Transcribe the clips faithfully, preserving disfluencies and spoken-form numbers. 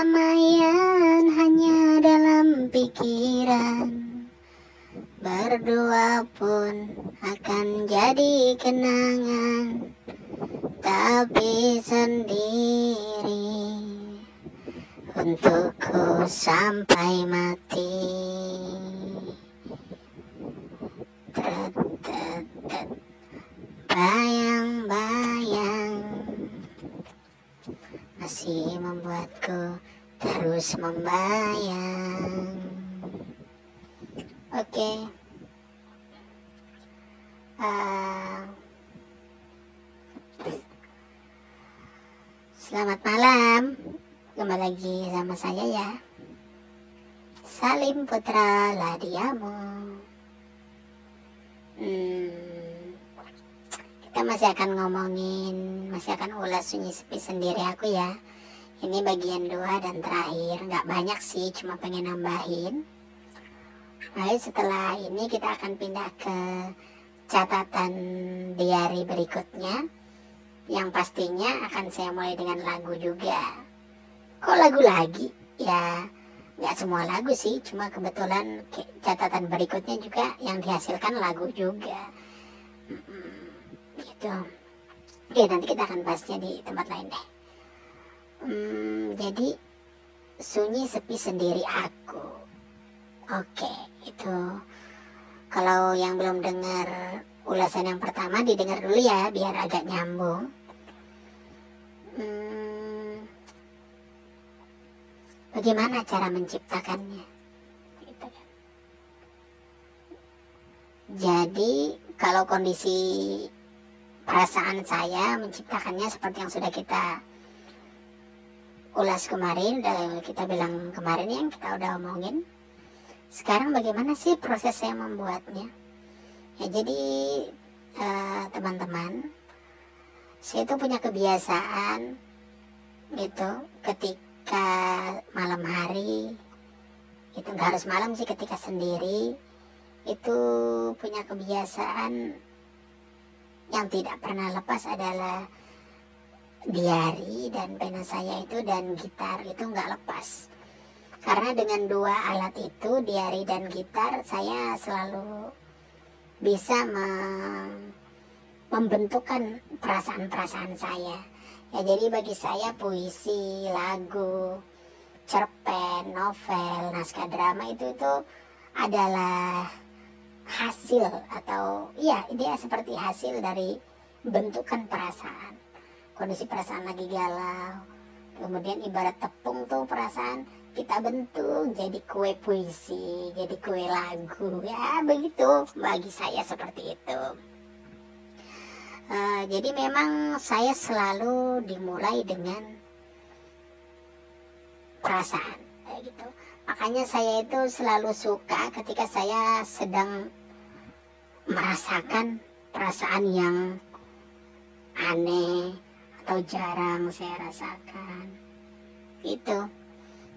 Kedamaian hanya dalam pikiran, berdua pun akan jadi kenangan, tapi sendiri untukku sampai mati. Bayang-bayang masih membuatku terus membayang. Oke, okay. uh, Selamat malam, kembali lagi sama saya ya, Salim Putra Ladiamu. hmm, Kita masih akan ngomongin, masih akan ulas sunyi sepi sendiri aku ya. Ini bagian dua dan terakhir, nggak banyak sih, cuma pengen nambahin. Lalu setelah ini kita akan pindah ke catatan diary berikutnya, yang pastinya akan saya mulai dengan lagu juga. Kok lagu lagi? Ya nggak semua lagu sih, cuma kebetulan catatan berikutnya juga yang dihasilkan lagu juga. Gitu. Ya nanti kita akan bahasnya di tempat lain deh. Hmm, jadi sunyi sepi sendiri aku. Oke, itu kalau yang belum dengar ulasan yang pertama didengar dulu ya, biar agak nyambung. Hmm, bagaimana cara menciptakannya? Gitu kan. Jadi kalau kondisi perasaan saya menciptakannya seperti yang sudah kita ulas kemarin, udah kita bilang kemarin yang kita udah omongin. Sekarang bagaimana sih proses saya membuatnya? Ya jadi teman-teman, eh, saya itu punya kebiasaan gitu, ketika malam hari itu, nggak harus malam sih, ketika sendiri itu punya kebiasaan yang tidak pernah lepas adalah diari dan pena saya itu, dan gitar itu nggak lepas. Karena dengan dua alat itu, diari dan gitar, saya selalu bisa mem membentukkan perasaan-perasaan saya. Ya jadi bagi saya puisi, lagu, cerpen, novel, naskah drama itu itu adalah hasil, atau ya dia seperti hasil dari bentukan perasaan. Kondisi perasaan lagi galau, kemudian ibarat tepung tuh perasaan kita bentuk jadi kue puisi, jadi kue lagu, ya begitu bagi saya seperti itu. Uh, jadi memang saya selalu dimulai dengan perasaan, kayak gitu. Makanya saya itu selalu suka ketika saya sedang merasakan perasaan yang aneh atau jarang saya rasakan gitu.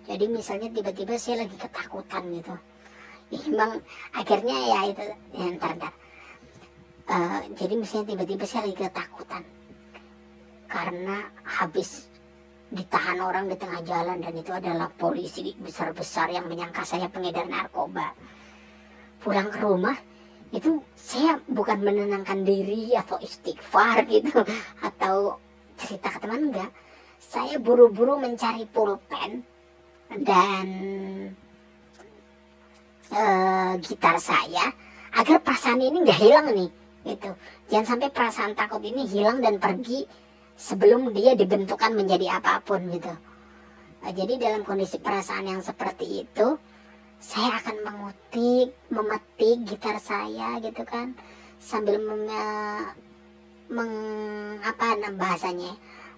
Jadi misalnya tiba-tiba saya lagi ketakutan gitu, memang akhirnya ya itu ya, ntar, ntar. Uh, jadi misalnya tiba-tiba saya lagi ketakutan karena habis ditahan orang di tengah jalan, dan itu adalah polisi besar-besar yang menyangka saya pengedar narkoba. Pulang ke rumah itu saya bukan menenangkan diri atau istighfar gitu, atau cerita ke teman, enggak, saya buru-buru mencari pulpen dan e, gitar saya agar perasaan ini nggak hilang nih, gitu. Jangan sampai perasaan takut ini hilang dan pergi sebelum dia dibentukkan menjadi apapun gitu. E, jadi dalam kondisi perasaan yang seperti itu, saya akan mengutik, memetik gitar saya gitu kan, sambil mem- Meng, apa namanya bahasanya,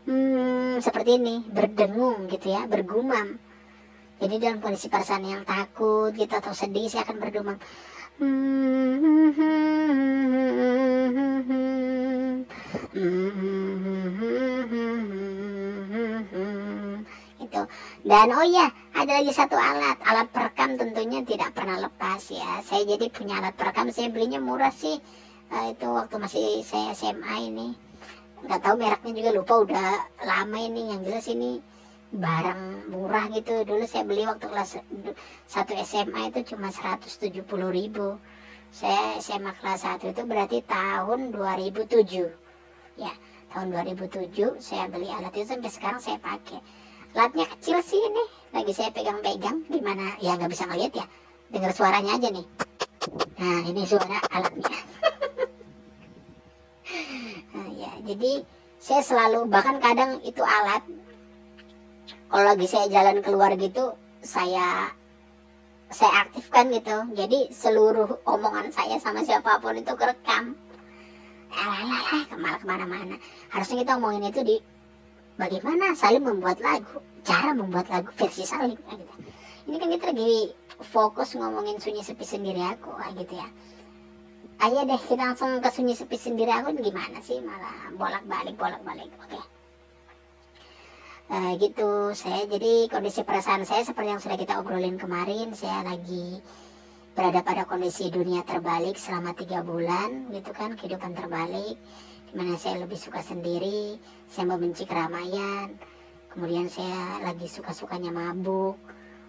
hmm, seperti ini, berdengung gitu ya, bergumam. Jadi dalam kondisi perasaan yang takut gitu atau sedih, saya akan bergumam. Gitu. Dan oh ya, ada lagi satu alat, alat perekam tentunya tidak pernah lepas ya. Saya jadi punya alat perekam, saya belinya murah sih. Uh, itu waktu masih saya S M A ini, nggak tahu mereknya juga lupa, udah lama ini, yang jelas ini barang murah gitu. Dulu saya beli waktu kelas satu S M A itu cuma seratus tujuh puluh ribu. Saya S M A kelas satu itu berarti tahun dua ribu tujuh. Ya, tahun dua ribu tujuh saya beli alat itu, sampai sekarang saya pakai. Alatnya kecil sih nih, lagi saya pegang-pegang, gimana ya nggak bisa ngeliat ya. Dengar suaranya aja nih. Nah, ini suara alatnya. Nah, ya, jadi saya selalu, bahkan kadang itu alat kalau lagi saya jalan keluar gitu, saya saya aktifkan gitu. Jadi seluruh omongan saya sama siapapun itu kerekam. Alah, kemana kemana-mana. Harusnya kita ngomongin itu di bagaimana Salim membuat lagu, cara membuat lagu versi Salim. Gitu. Ini kan kita lagi fokus ngomongin Sunyi Sepi Sendiri Aku, gitu ya. Ayo deh kita langsung ke Sunyi Sepi Sendiri Aku. Gimana sih malah bolak-balik, bolak-balik. Oke. Okay. Uh, gitu saya, jadi kondisi perasaan saya seperti yang sudah kita obrolin kemarin, saya lagi berada pada kondisi dunia terbalik selama tiga bulan gitu kan, kehidupan terbalik dimana saya lebih suka sendiri, saya membenci keramaian, kemudian saya lagi suka-sukanya mabuk,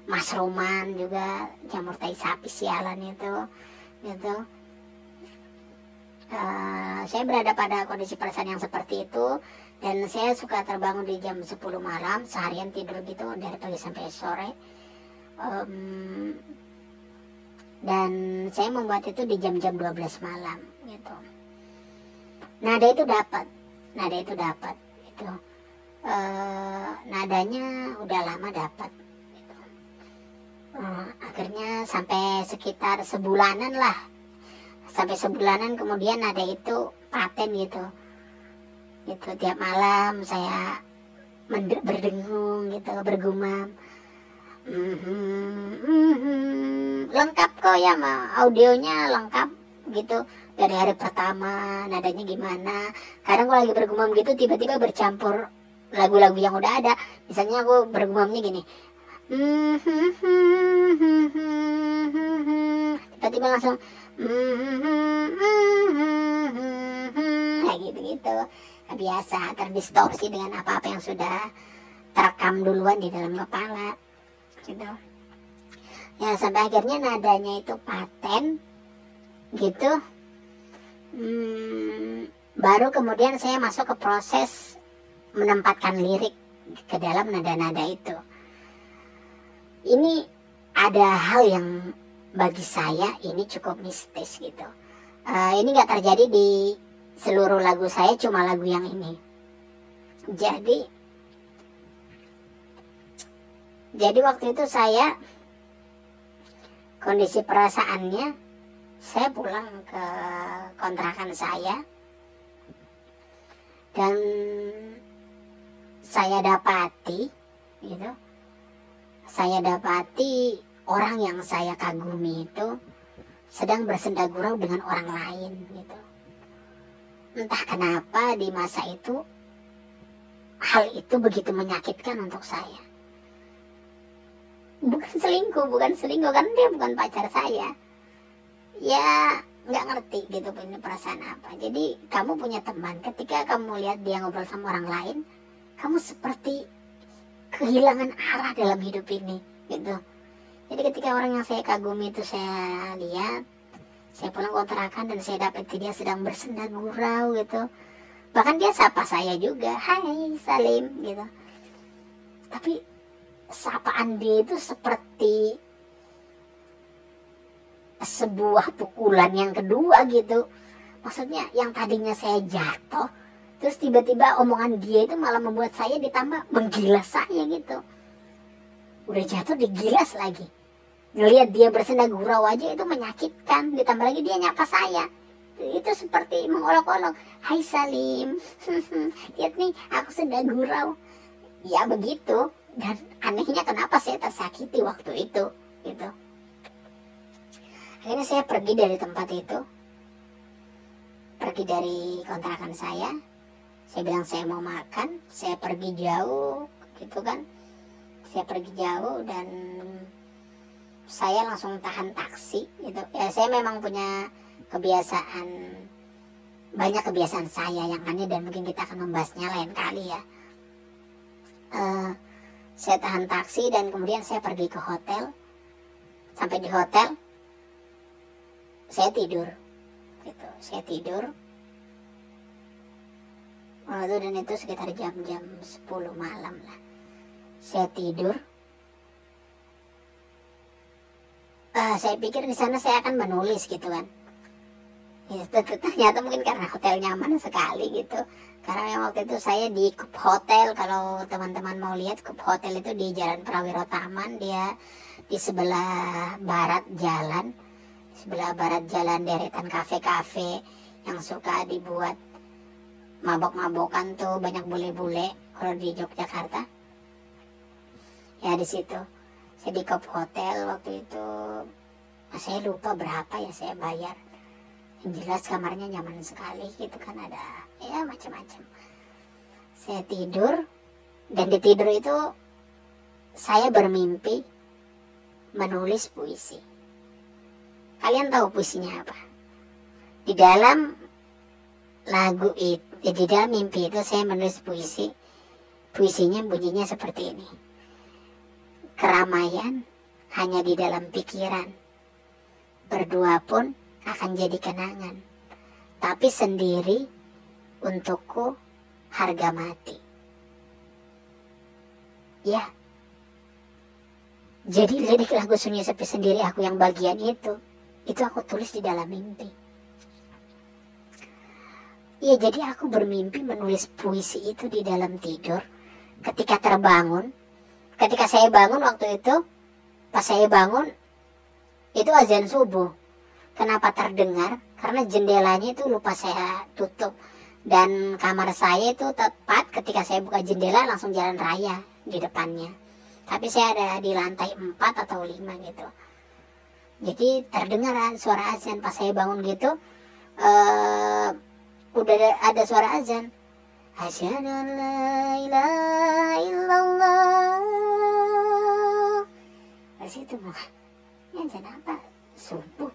mas roman juga, jamur tai sapi sialan itu gitu. Uh, saya berada pada kondisi perasaan yang seperti itu, dan saya suka terbangun di jam sepuluh malam, seharian tidur gitu dari pagi sampai sore. Um, dan saya membuat itu di jam-jam dua belas malam gitu. Nada itu dapat, nada itu dapat gitu. Uh, nadanya udah lama dapat. Gitu. Uh, akhirnya sampai sekitar sebulanan lah. Sampai sebulanan kemudian nada itu paten gitu, gitu tiap malam saya berdengung gitu, bergumam, mm-hmm, mm-hmm. Lengkap kok ya, ma, audionya lengkap gitu dari hari pertama, nadanya gimana. Kadang kalau lagi bergumam gitu tiba-tiba bercampur lagu-lagu yang udah ada, misalnya aku bergumamnya gini, tiba-tiba langsung kayak gitu-gitu, biasa terdistorsi dengan apa-apa yang sudah terekam duluan di dalam kepala gitu ya. Sampai akhirnya nadanya itu paten gitu. hmm, baru kemudian saya masuk ke proses menempatkan lirik ke dalam nada-nada itu. Ini ada hal yang bagi saya ini cukup mistis gitu. Uh, ini nggak terjadi di seluruh lagu saya, cuma lagu yang ini. Jadi, jadi waktu itu saya kondisi perasaannya, saya pulang ke kontrakan saya dan saya dapati, gitu. Saya dapati orang yang saya kagumi itu sedang bersenda gurau dengan orang lain gitu. Entah kenapa di masa itu hal itu begitu menyakitkan untuk saya. Bukan selingkuh, bukan selingkuh kan, dia bukan pacar saya. Ya nggak ngerti gitu punya perasaan apa. Jadi kamu punya teman, ketika kamu lihat dia ngobrol sama orang lain, kamu seperti kehilangan arah dalam hidup ini gitu. Jadi ketika orang yang saya kagumi itu saya lihat, saya pulang kontrakan dan saya dapati dia sedang bersenda gurau gitu. Bahkan dia sapa saya juga, hai Salim gitu. Tapi sapaan dia itu seperti sebuah pukulan yang kedua gitu. Maksudnya yang tadinya saya jatuh, terus tiba-tiba omongan dia itu malah membuat saya ditambah menggila saya gitu. Udah jatuh digilas lagi. Ngelihat dia bersenda gurau aja itu menyakitkan, ditambah lagi dia nyapa saya. Itu seperti mengolok-olok, hai Salim, lihat nih aku sedang gurau. Ya begitu. Dan anehnya kenapa saya tersakiti waktu itu gitu. Akhirnya saya pergi dari tempat itu, pergi dari kontrakan saya. Saya bilang saya mau makan, saya pergi jauh gitu kan. Saya pergi jauh dan saya langsung tahan taksi gitu. Ya, saya memang punya kebiasaan, banyak kebiasaan saya yang aneh, dan mungkin kita akan membahasnya lain kali ya. Uh, Saya tahan taksi dan kemudian saya pergi ke hotel. Sampai di hotel, saya tidur. Gitu. Saya tidur. Waktu itu dan itu sekitar jam-jam sepuluh malam lah. Saya tidur. Uh, saya pikir di sana saya akan menulis gitu kan. Ya, ternyata mungkin karena hotel nyaman sekali gitu. Karena waktu itu saya di Kup Hotel, kalau teman-teman mau lihat Kup Hotel itu di Jalan Prawirotaman, dia di sebelah barat jalan, di sebelah barat jalan deretan kafe-kafe yang suka dibuat mabok-mabokan tuh banyak bule-bule kalau di Yogyakarta. Ya di situ, saya di Kup Hotel waktu itu, saya lupa berapa ya saya bayar. Jelas kamarnya nyaman sekali gitu kan, ada ya macam-macam. Saya tidur dan di tidur itu saya bermimpi menulis puisi. Kalian tahu puisinya apa? Di dalam lagu itu, di dalam mimpi itu saya menulis puisi. Puisinya bunyinya seperti ini. Keramaian hanya di dalam pikiran. Berdua pun akan jadi kenangan, tapi sendiri untukku harga mati. Ya, jadi lirik lagu sunyi sepi sendiri aku yang bagian itu, itu aku tulis di dalam mimpi. Ya, jadi aku bermimpi menulis puisi itu di dalam tidur. Ketika terbangun, ketika saya bangun waktu itu, pas saya bangun, itu azan subuh. Kenapa terdengar? Karena jendelanya itu lupa saya tutup. Dan kamar saya itu tepat ketika saya buka jendela langsung jalan raya di depannya. Tapi saya ada di lantai empat atau lima gitu. Jadi terdengar suara azan. Pas saya bangun gitu, uh, udah ada, ada suara azan. Asyhadu an la ilaha illallah. Pas itu malah, ini azan apa? Subuh.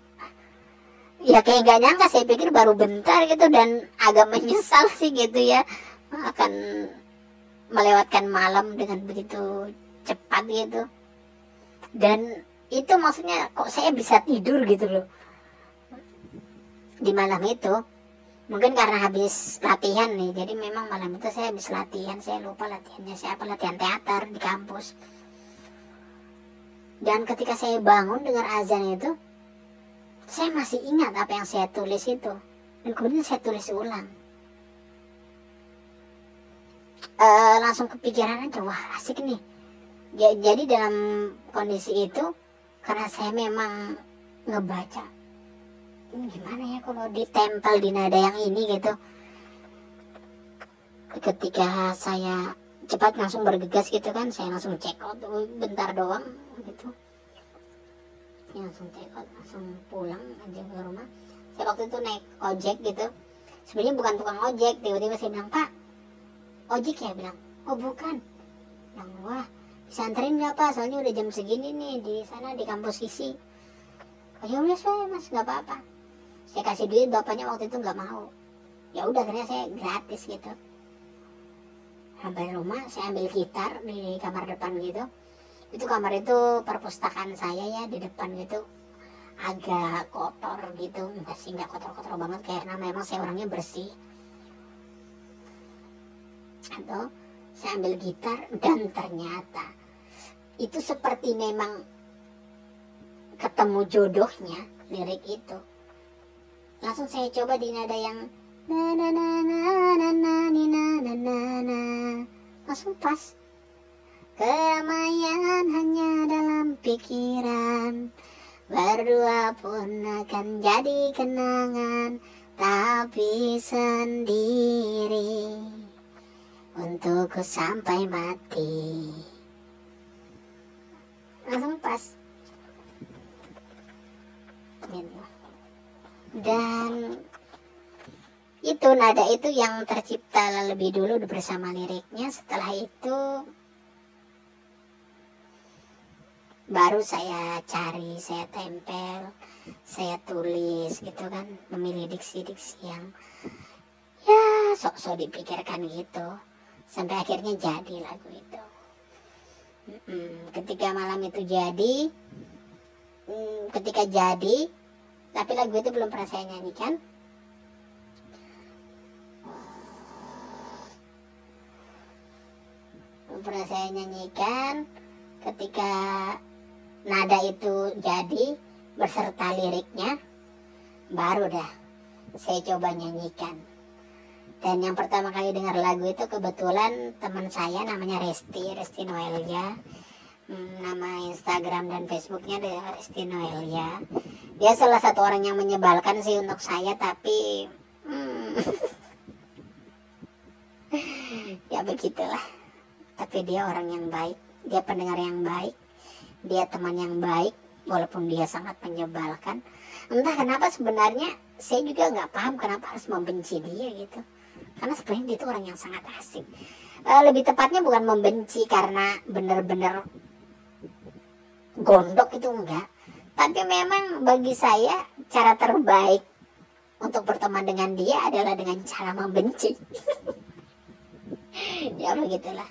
Ya kayak gak nyangka, saya pikir baru bentar gitu dan agak menyesal sih gitu ya. Akan melewatkan malam dengan begitu cepat gitu. Dan itu maksudnya kok saya bisa tidur gitu loh. Di malam itu, mungkin karena habis latihan nih. Jadi memang malam itu saya habis latihan, saya lupa latihannya siapa, latihan teater di kampus. Dan ketika saya bangun dengar azan itu, saya masih ingat apa yang saya tulis itu. Dan kemudian saya tulis ulang. E, langsung kepikiran aja, wah asik nih. Ya, jadi dalam kondisi itu, karena saya memang ngebaca. Gimana ya kalau ditempel di nada yang ini gitu. Ketika saya cepat langsung bergegas gitu kan, saya langsung check out bentar doang gitu. Langsung take out, langsung pulang aja ke rumah. Saya waktu itu naik ojek gitu. Sebenarnya bukan tukang ojek, tiba-tiba saya bilang, "Pak, ojek ya?" Bilang, "Oh bukan." Bilang, "Wah, bisa anterin nggak Pak? Soalnya udah jam segini nih di sana di kampus isi." "Oh ya udah saya Mas, nggak apa-apa." Saya kasih duit, bapaknya waktu itu nggak mau. Ya udah akhirnya saya gratis gitu. Sampai rumah, saya ambil gitar di kamar depan gitu. Itu kamar itu perpustakaan saya ya, di depan gitu agak kotor gitu, enggak sih, enggak kotor-kotor banget karena memang saya orangnya bersih. Atau saya ambil gitar dan ternyata itu seperti memang ketemu jodohnya lirik itu. Langsung saya coba di nada yang na na na na na na na na na, langsung pas. Keramaian hanya dalam pikiran, berdua pun akan jadi kenangan, tapi sendiri untukku sampai mati. Langsung pas. Dan itu nada itu yang tercipta lebih dulu bersama liriknya. Setelah itu baru saya cari, saya tempel, saya tulis gitu kan, memilih diksi-diksi yang ya sok-sok dipikirkan gitu. Sampai akhirnya jadi lagu itu. Mm-mm. Ketika malam itu jadi, mm, ketika jadi, tapi lagu itu belum pernah saya nyanyikan. Belum pernah saya nyanyikan. Ketika nada itu jadi beserta liriknya, baru dah saya coba nyanyikan. Dan yang pertama kali dengar lagu itu kebetulan teman saya namanya Resti, Resti Noelia. Nama Instagram dan Facebooknya adalah Resti Noelia. Dia salah satu orang yang menyebalkan sih untuk saya, tapi hmm, ya begitulah. Tapi dia orang yang baik, dia pendengar yang baik, dia teman yang baik, walaupun dia sangat menyebalkan. Entah kenapa sebenarnya saya juga nggak paham kenapa harus membenci dia gitu. Karena sebenarnya dia itu orang yang sangat asik. E, lebih tepatnya bukan membenci karena bener-bener gondok itu, enggak. Tapi memang bagi saya cara terbaik untuk berteman dengan dia adalah dengan cara membenci. Ya begitulah.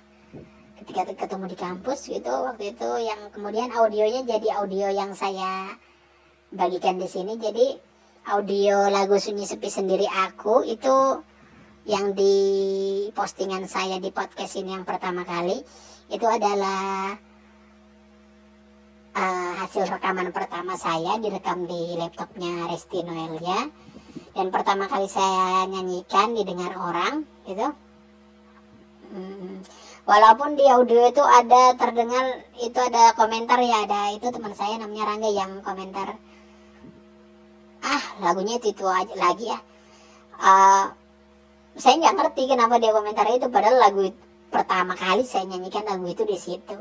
Ketika ketemu di kampus gitu waktu itu, yang kemudian audionya jadi audio yang saya bagikan di sini. Jadi audio lagu Sunyi Sepi Sendiri Aku itu yang di postingan saya di podcast ini yang pertama kali itu adalah uh, hasil rekaman pertama saya, direkam di laptopnya Resti Noelia, dan pertama kali saya nyanyikan didengar orang gitu. Hmm, walaupun di audio itu ada terdengar itu ada komentar, ya ada itu teman saya namanya Rangga yang komentar, ah lagunya itu itu aja lagi ya. Uh, saya nggak ngerti kenapa dia komentar itu, padahal lagu pertama kali saya nyanyikan lagu itu di situ.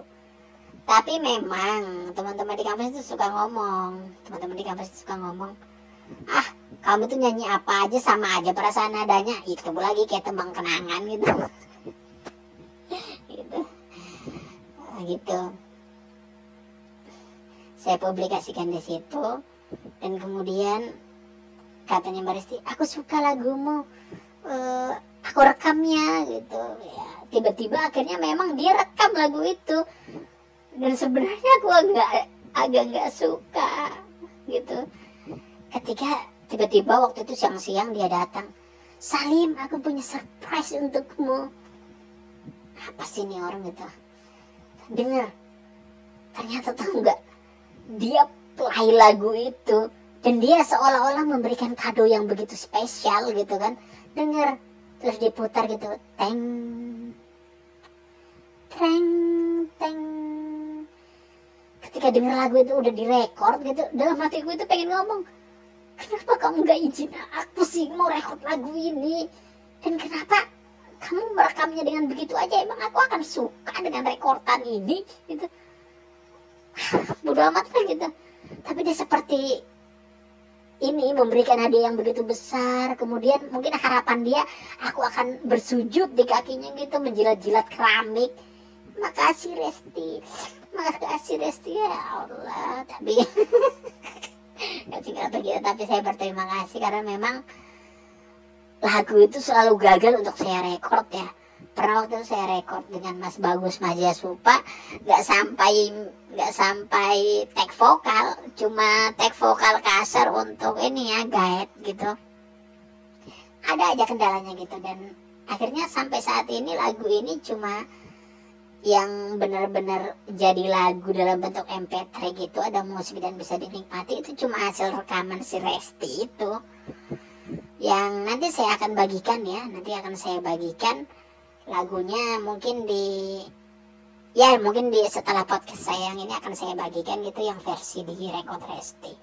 Tapi memang teman-teman di kampus itu suka ngomong, teman-teman di kampus itu suka ngomong, ah kamu tuh nyanyi apa aja sama aja perasaan nadanya, itu lagi kayak tembang kenangan gitu. Gitu, gitu. Saya publikasikan di situ, dan kemudian katanya Mbak Resti, aku suka lagumu. Uh, aku rekamnya gitu ya, tiba-tiba akhirnya memang dia rekam lagu itu, dan sebenarnya aku agak agak nggak suka gitu. Ketika tiba-tiba waktu itu siang-siang dia datang, Salim aku punya surprise untukmu. Apa sih nih orang gitu, dengar ternyata tahu nggak, dia play lagu itu dan dia seolah-olah memberikan kado yang begitu spesial gitu kan. Dengar terus diputar gitu, teng teng teng. Ketika dengar lagu itu udah direkord gitu, dalam hati gue itu pengen ngomong, kenapa kamu gak izin aku sih mau rekod lagu ini, dan kenapa kamu merekamnya dengan begitu aja, emang aku akan suka dengan rekordan ini gitu. Bodo amat lah gitu. Tapi dia seperti ini memberikan hadiah yang begitu besar. Kemudian mungkin harapan dia, aku akan bersujud di kakinya gitu, menjilat-jilat keramik. Makasih Resti, makasih Resti, ya Allah. Tapi begitu. Tapi saya berterima kasih karena memang lagu itu selalu gagal untuk saya rekod ya. Pernah waktu itu saya rekod dengan Mas Bagus, Mas Jasupa, nggak sampai nggak sampai tag vokal, cuma tag vokal kasar untuk ini ya, gaet gitu. Ada aja kendalanya gitu, dan akhirnya sampai saat ini lagu ini cuma yang benar-benar jadi lagu dalam bentuk M P tiga gitu, ada musik dan bisa dinikmati, itu cuma hasil rekaman si Resti itu. Yang nanti saya akan bagikan ya, nanti akan saya bagikan lagunya mungkin di, ya mungkin di setelah podcast saya yang ini akan saya bagikan gitu, yang versi di record Resti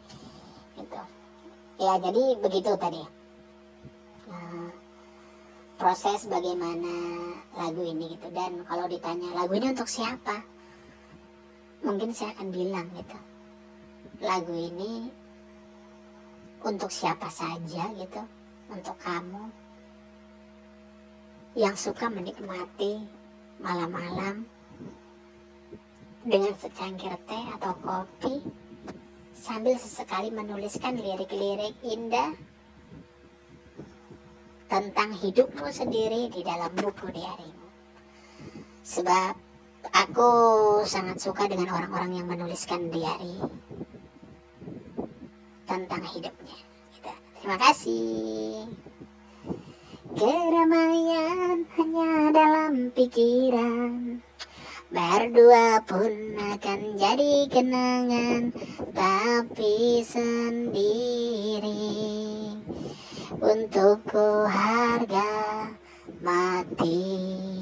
gitu. Ya jadi begitu tadi nah, proses bagaimana lagu ini gitu. Dan kalau ditanya lagu ini untuk siapa, mungkin saya akan bilang gitu, lagu ini untuk siapa saja gitu, untuk kamu yang suka menikmati malam-malam dengan secangkir teh atau kopi, sambil sesekali menuliskan lirik-lirik indah tentang hidupmu sendiri di dalam buku diarimu. Sebab Aku sangat suka dengan orang-orang yang menuliskan diary tentang hidupnya. Gitu. Terima kasih. Keramaian hanya dalam pikiran, berdua pun akan jadi kenangan, tapi sendiri untukku harga mati.